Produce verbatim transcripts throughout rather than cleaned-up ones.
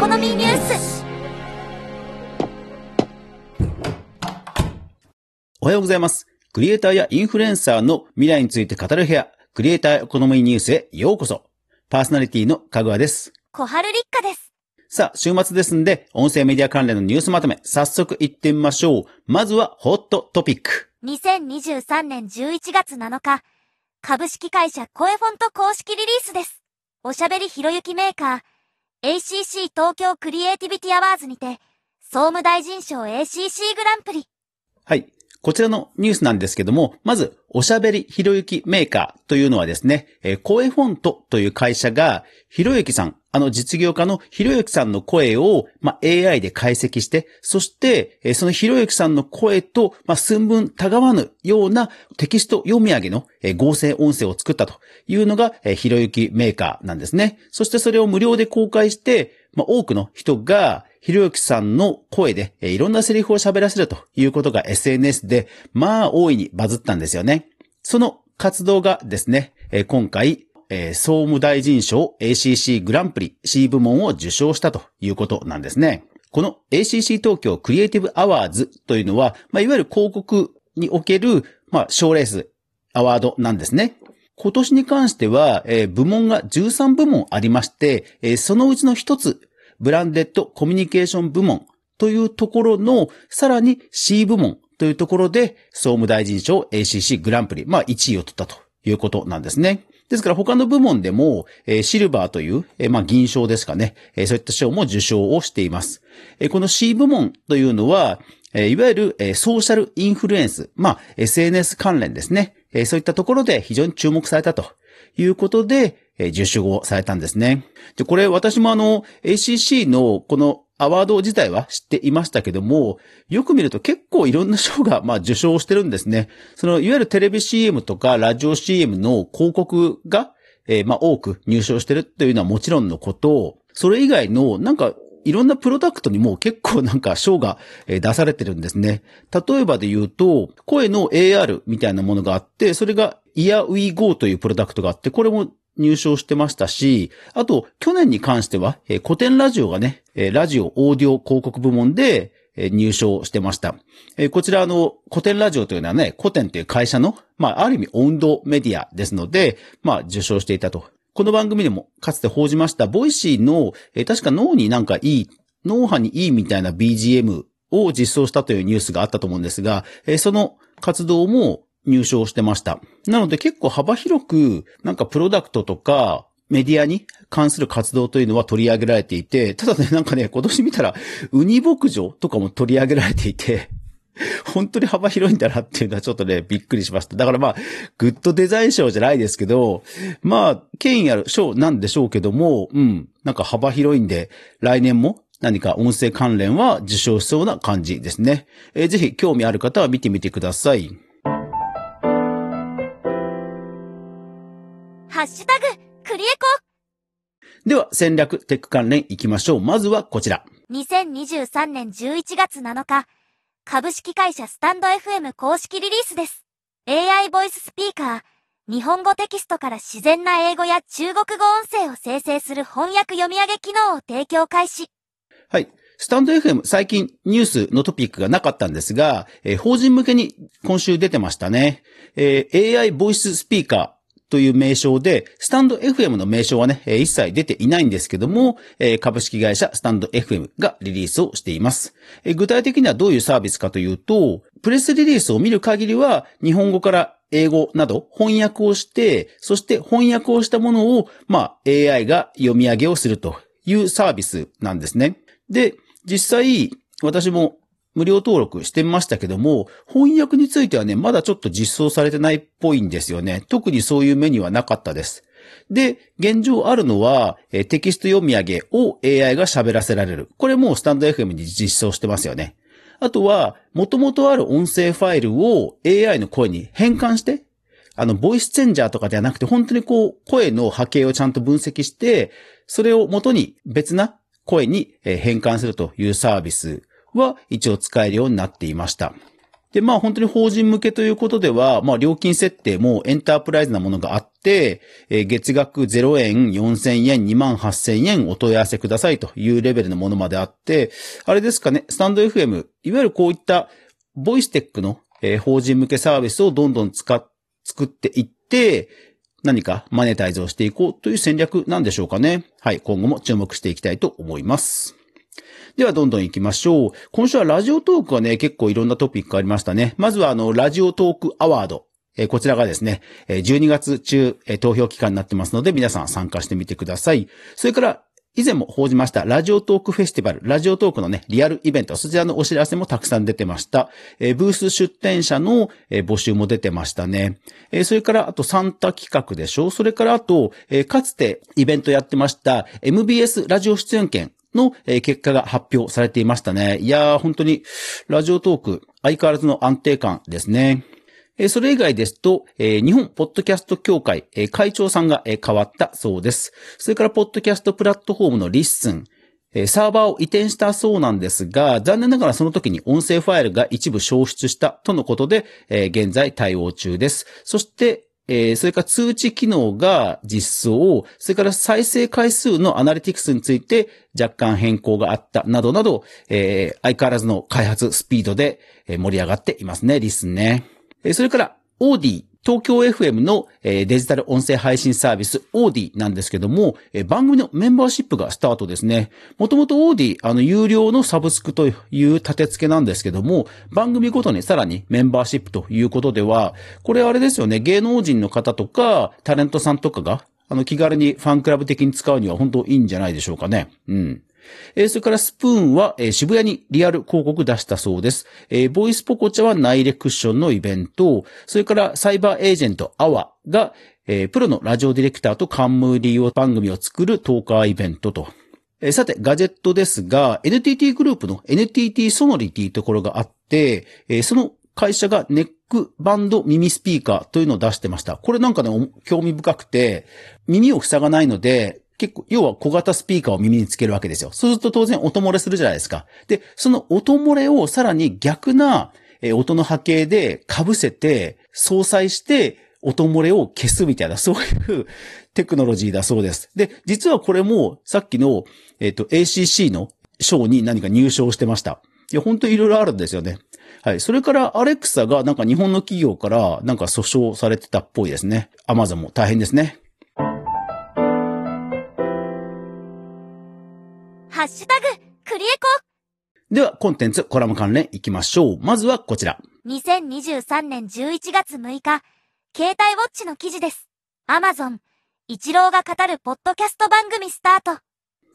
コノミーニュース。おはようございます。クリエイターやインフルエンサーの未来について語る部屋、クリエイターエコノミーニュースへようこそ。パーソナリティのかぐわです。小春立花です。さあ、週末ですんで、音声メディア関連のニュースまとめ、早速行ってみましょう。まずは、ホットトピック。にせんにじゅうさんねんじゅういちがつなのか、株式会社声フォント公式リリースです。おしゃべりひろゆきメーカー、エーシーシー 東京クリエイティビティアワーズにて、総務大臣賞 エーシーシー グランプリ。はい。こちらのニュースなんですけども、まず、おしゃべりひろゆきメーカーというのはですね、えー、声フォントという会社が、ひろゆきさん、あの実業家のひろゆきさんの声を、まあ、エーアイ で解析して、そして、えー、そのひろゆきさんの声と、まあ、寸分たがわぬようなテキスト読み上げの、えー、合成音声を作ったというのが、えー、ひろゆきメーカーなんですね。そしてそれを無料で公開して、まあ、多くの人が、ひろゆきさんの声で、えー、いろんなセリフを喋らせるということが エスエヌエス で、まあ、大いにバズったんですよね。その活動がですね、えー、今回、えー、総務大臣賞 エーシーシー グランプリ C 部門を受賞したということなんですね。この エーシーシー 東京クリエイティブアワーズというのは、まあ、いわゆる広告における、まあ、賞レース、アワードなんですね。今年に関しては、えー、部門がじゅうさんぶもんありまして、えー、そのうちの一つ、ブランデッドコミュニケーション部門というところの、さらに C 部門というところで、総務大臣賞 エーシーシー グランプリ、まあいちいを取ったということなんですね。ですから他の部門でも、シルバーという、まあ銀賞ですかね、そういった賞も受賞をしています。この C 部門というのは、いわゆるソーシャルインフルエンス、まあ エスエヌエス 関連ですね。そういったところで非常に注目されたということで、受賞をされたんですね。で、これ私もあの エーシーシー のこのアワード自体は知っていましたけども、よく見ると結構いろんな賞がまあ受賞してるんですね。そのいわゆるテレビ シーエム とかラジオ シーエム の広告が、えー、まあ多く入賞してるというのはもちろんのこと、それ以外のなんかいろんなプロダクトにも結構なんか賞が出されてるんですね。例えばで言うと、声の エーアール みたいなものがあって、それが イヤーウィーゴー というプロダクトがあって、これも入賞してましたし、あと、去年に関しては、えー、古典ラジオがね、えー、ラジオオーディオ広告部門で、えー、入賞してました。えー、こちら、あの、古典ラジオというのはね、古典という会社の、まあ、ある意味、音頭メディアですので、まあ、受賞していたと。この番組でも、かつて報じました、ボイシーの、えー、確か脳になんかいい、脳波にいいみたいな ビージーエム を実装したというニュースがあったと思うんですが、えー、その活動も、入賞してました。なので結構幅広く、なんかプロダクトとかメディアに関する活動というのは取り上げられていて、ただね、なんかね、今年見たら、ウニ牧場とかも取り上げられていて、本当に幅広いんだなっていうのはちょっとね、びっくりしました。だからまあ、グッドデザイン賞じゃないですけど、まあ、権威ある賞なんでしょうけども、うん、なんか幅広いんで、来年も、何か音声関連は受賞しそうな感じですね。えー、ぜひ興味ある方は見てみてください。ハッシュタグ、クリエコ。では、戦略テック関連行きましょう。まずはこちら。にせんにじゅうさんねんじゅういちがつなのか、株式会社スタンド エフエム 公式リリースです。エーアイ ボイススピーカー、日本語テキストから自然な英語や中国語音声を生成する翻訳読み上げ機能を提供開始。はい。スタンド エフエム、最近ニュースのトピックがなかったんですが、えー、法人向けに今週出てましたね。えー、エーアイ ボイススピーカー。という名称で、スタンド エフエム の名称はね、一切出ていないんですけども、株式会社スタンド エフエム がリリースをしています。具体的にはどういうサービスかというと、プレスリリースを見る限りは、日本語から英語など翻訳をして、そして翻訳をしたものを、まあ、エーアイ が読み上げをするというサービスなんですね。で、実際、私も、無料登録してみましたけども、翻訳についてはね、まだちょっと実装されてないっぽいんですよね。特にそういうメニューはなかったです。で、現状あるのは、えテキスト読み上げを エーアイ が喋らせられる。これもうスタンド エフエム に実装してますよね。あとは、元々ある音声ファイルを エーアイ の声に変換して、あの、ボイスチェンジャーとかではなくて、本当にこう、声の波形をちゃんと分析して、それを元に別な声に変換するというサービス。は一応使えるようになっていました。で、まあ本当に法人向けということでは、まあ料金設定もエンタープライズなものがあって、えー、月額ゼロえん、よんせんえん、にまんはっせんえんお問い合わせくださいというレベルのものまであって、あれですかね、スタンド エフエム、いわゆるこういったボイステックの、えー、法人向けサービスをどんどん使っ、作っていって、何かマネタイズをしていこうという戦略なんでしょうかね。はい、今後も注目していきたいと思います。ではどんどん行きましょう。今週はラジオトークはね、結構いろんなトピックがありましたね。まずはあの、ラジオトークアワード。えー、こちらがですね、えー、じゅうにがつ中、えー、投票期間になってますので、皆さん参加してみてください。それから、以前も報じましたラジオトークフェスティバル、ラジオトークのね、リアルイベント、そちらのお知らせもたくさん出てました。えー、ブース出展者の、えー、募集も出てましたね。えー、それから、あとサンタ企画でしょ。それから、あと、えー、かつてイベントやってました エムビーエス ラジオ出演権の結果が発表されていましたね。いやー、本当にラジオトーク相変わらずの安定感ですね。それ以外ですと、日本ポッドキャスト協会会長さんが変わったそうです。それからポッドキャストプラットフォームのリッスン、サーバーを移転したそうなんですが、残念ながらその時に音声ファイルが一部消失したとのことで、現在対応中です。そしてえー、それから通知機能が実装、それから再生回数のアナリティクスについて若干変更があったなどなど、えー、相変わらずの開発スピードで盛り上がっていますね、リスンね。それから、オーディ、東京 エフエム のデジタル音声配信サービス、オーディなんですけども、番組のメンバーシップがスタートですね。もともとオーディ、あの、有料のサブスクという立て付けなんですけども、番組ごとにさらにメンバーシップということでは、これあれですよね、芸能人の方とか、タレントさんとかが、あの、気軽にファンクラブ的に使うには本当いいんじゃないでしょうかね。うん。えー、それからスプーンは、えー、渋谷にリアル広告出したそうです。えー、ボイスポコチャはナイレクッションのイベント、それからサイバーエージェントアワーが、えー、プロのラジオディレクターと冠番組を作るトーカーイベントと。えー、さて、ガジェットですが、エヌティーティー グループの エヌティーティー ソノリティところがあって、えー、その会社がネックバンド耳スピーカーというのを出してました。これなんかね、興味深くて、耳を塞がないので、結構、要は小型スピーカーを耳につけるわけですよ。そうすると当然音漏れするじゃないですか。で、その音漏れをさらに逆な音の波形で被せて、相殺して音漏れを消すみたいな、そういうテクノロジーだそうです。で、実はこれもさっきの、えっと、エーシーシー の賞に何か入賞してました。いや、本当にいろいろあるんですよね。はい。それから、アレクサがなんか日本の企業からなんか訴訟されてたっぽいですね。アマゾンも大変ですね。ハッシュタグクリエコ。ではコンテンツコラム関連いきましょう。まずはこちら。にせんにじゅうさんねんじゅういちがつむいか、携帯ウォッチの記事です。 Amazon イチローが語るポッドキャスト番組スタート。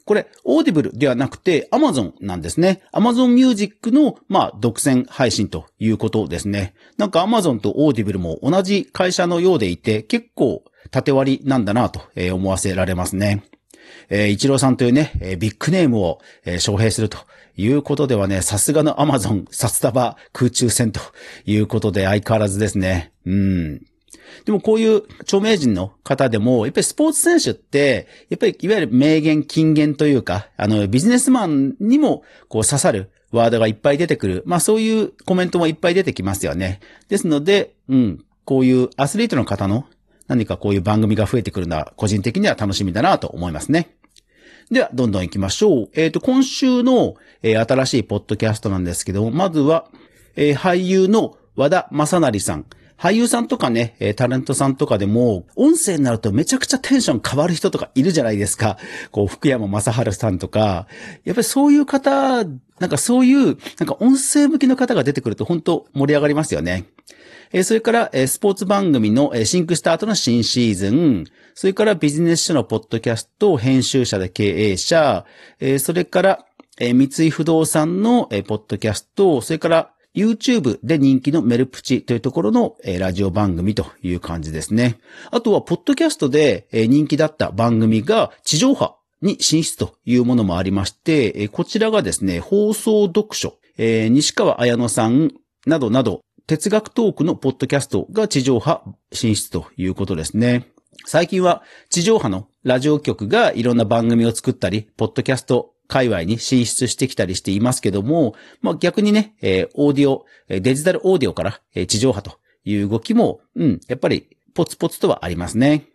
これオーディブルではなくて Amazon なんですね。 Amazon Music のまあ独占配信ということですね。なんか Amazon とオーディブルも同じ会社のようでいて、結構縦割りなんだなと思わせられますね。えー、イチローさんというね、えー、ビッグネームを、えー、招聘するということではね、さすがのアマゾン札束空中戦ということで相変わらずですね。うん。でもこういう著名人の方でも、やっぱりスポーツ選手って、やっぱりいわゆる名言金言というか、あの、ビジネスマンにもこう刺さるワードがいっぱい出てくる。まあそういうコメントもいっぱい出てきますよね。ですので、うん、こういうアスリートの方の何かこういう番組が増えてくるのは個人的には楽しみだなと思いますね。では、どんどん行きましょう。えっと、今週の、えー、新しいポッドキャストなんですけども、まずは、えー、俳優の和田正成さん。俳優さんとかね、えー、タレントさんとかでも、音声になるとめちゃくちゃテンション変わる人とかいるじゃないですか。こう、福山雅治さんとか、やっぱりそういう方、なんかそういう、なんか音声向きの方が出てくると本当盛り上がりますよね。えー、それから、えー、スポーツ番組の、えー、シンクスタートの新シーズン、それからビジネス書のポッドキャスト、編集者で経営者、えー、それから、えー、三井不動産の、えー、ポッドキャスト、それから、YouTube で人気のメルプチというところの、えー、ラジオ番組という感じですね。あとは、ポッドキャストで、えー、人気だった番組が地上波に進出というものもありまして、えー、こちらがですね、放送読書、えー、西川綾乃さんなどなど、哲学トークのポッドキャストが地上波進出ということですね。最近は地上波のラジオ局がいろんな番組を作ったり、ポッドキャスト界隈に進出してきたりしていますけども、まあ、逆にね、えー、オーディオ、デジタルオーディオから、えー、地上波という動きも、うん、やっぱりポツポツとはありますね。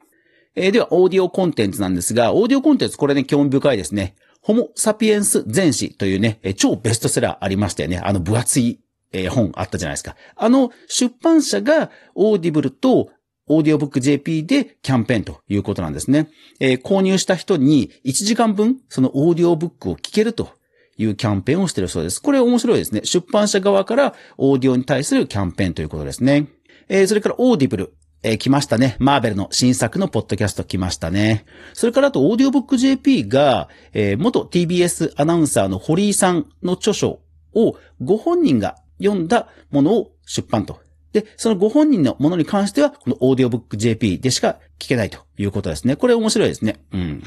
えー、では、オーディオコンテンツなんですが、オーディオコンテンツ、これね、興味深いですね。ホモ・サピエンス全史というね、超ベストセラーありましたよね。あの分厚い、えー、本あったじゃないですか。あの出版社がオーディブルとオーディオブック ジェーピー でキャンペーンということなんですね。えー、購入した人にいちじかんぶんそのオーディオブックを聞けるというキャンペーンをしているそうです。これ面白いですね。出版社側からオーディオに対するキャンペーンということですね。えー、それからオーディブル。えー、来ましたね。マーベルの新作のポッドキャスト来ましたね。それからあと、オーディオブック ジェーピー が、えー、元 ティービーエス アナウンサーの堀井さんの著書をご本人が読んだものを出版と。で、そのご本人のものに関しては、このオーディオブック ジェーピー でしか聞けないということですね。これ面白いですね。うん。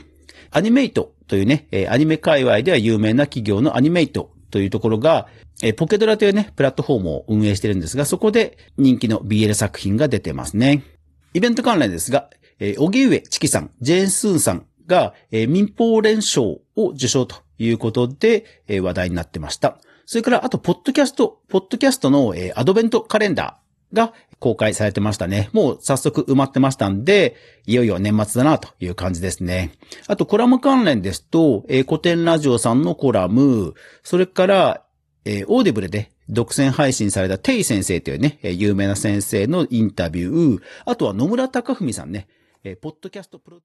アニメイトというね、えー、アニメ界隈では有名な企業のアニメイトというところが、えポケドラというね、プラットフォームを運営してるんですが、そこで人気の ビーエル 作品が出てますね。イベント関連ですが、えー、荻上チキさん、ジェーンスーンさんが、えー、民放連賞を受賞ということで、えー、話題になってました。それから、あと、ポッドキャスト、ポッドキャストの、えー、アドベントカレンダーが公開されてましたね。もう早速埋まってましたんで、いよいよ年末だなという感じですね。あと、コラム関連ですと、えー、古典ラジオさんのコラム、それから、えー、オーディブルで独占配信されたテイ先生というね、有名な先生のインタビュー、あとは野村貴文さんね、えー、ポッドキャストプロ。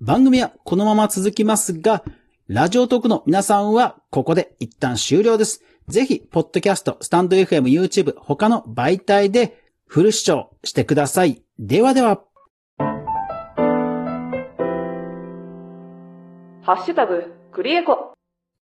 番組はこのまま続きますが、ラジオトークの皆さんはここで一旦終了です。ぜひ、ポッドキャスト、スタンド エフエム、YouTube、他の媒体でフル視聴してください。ではでは。ハッシュタグ、クリエコ。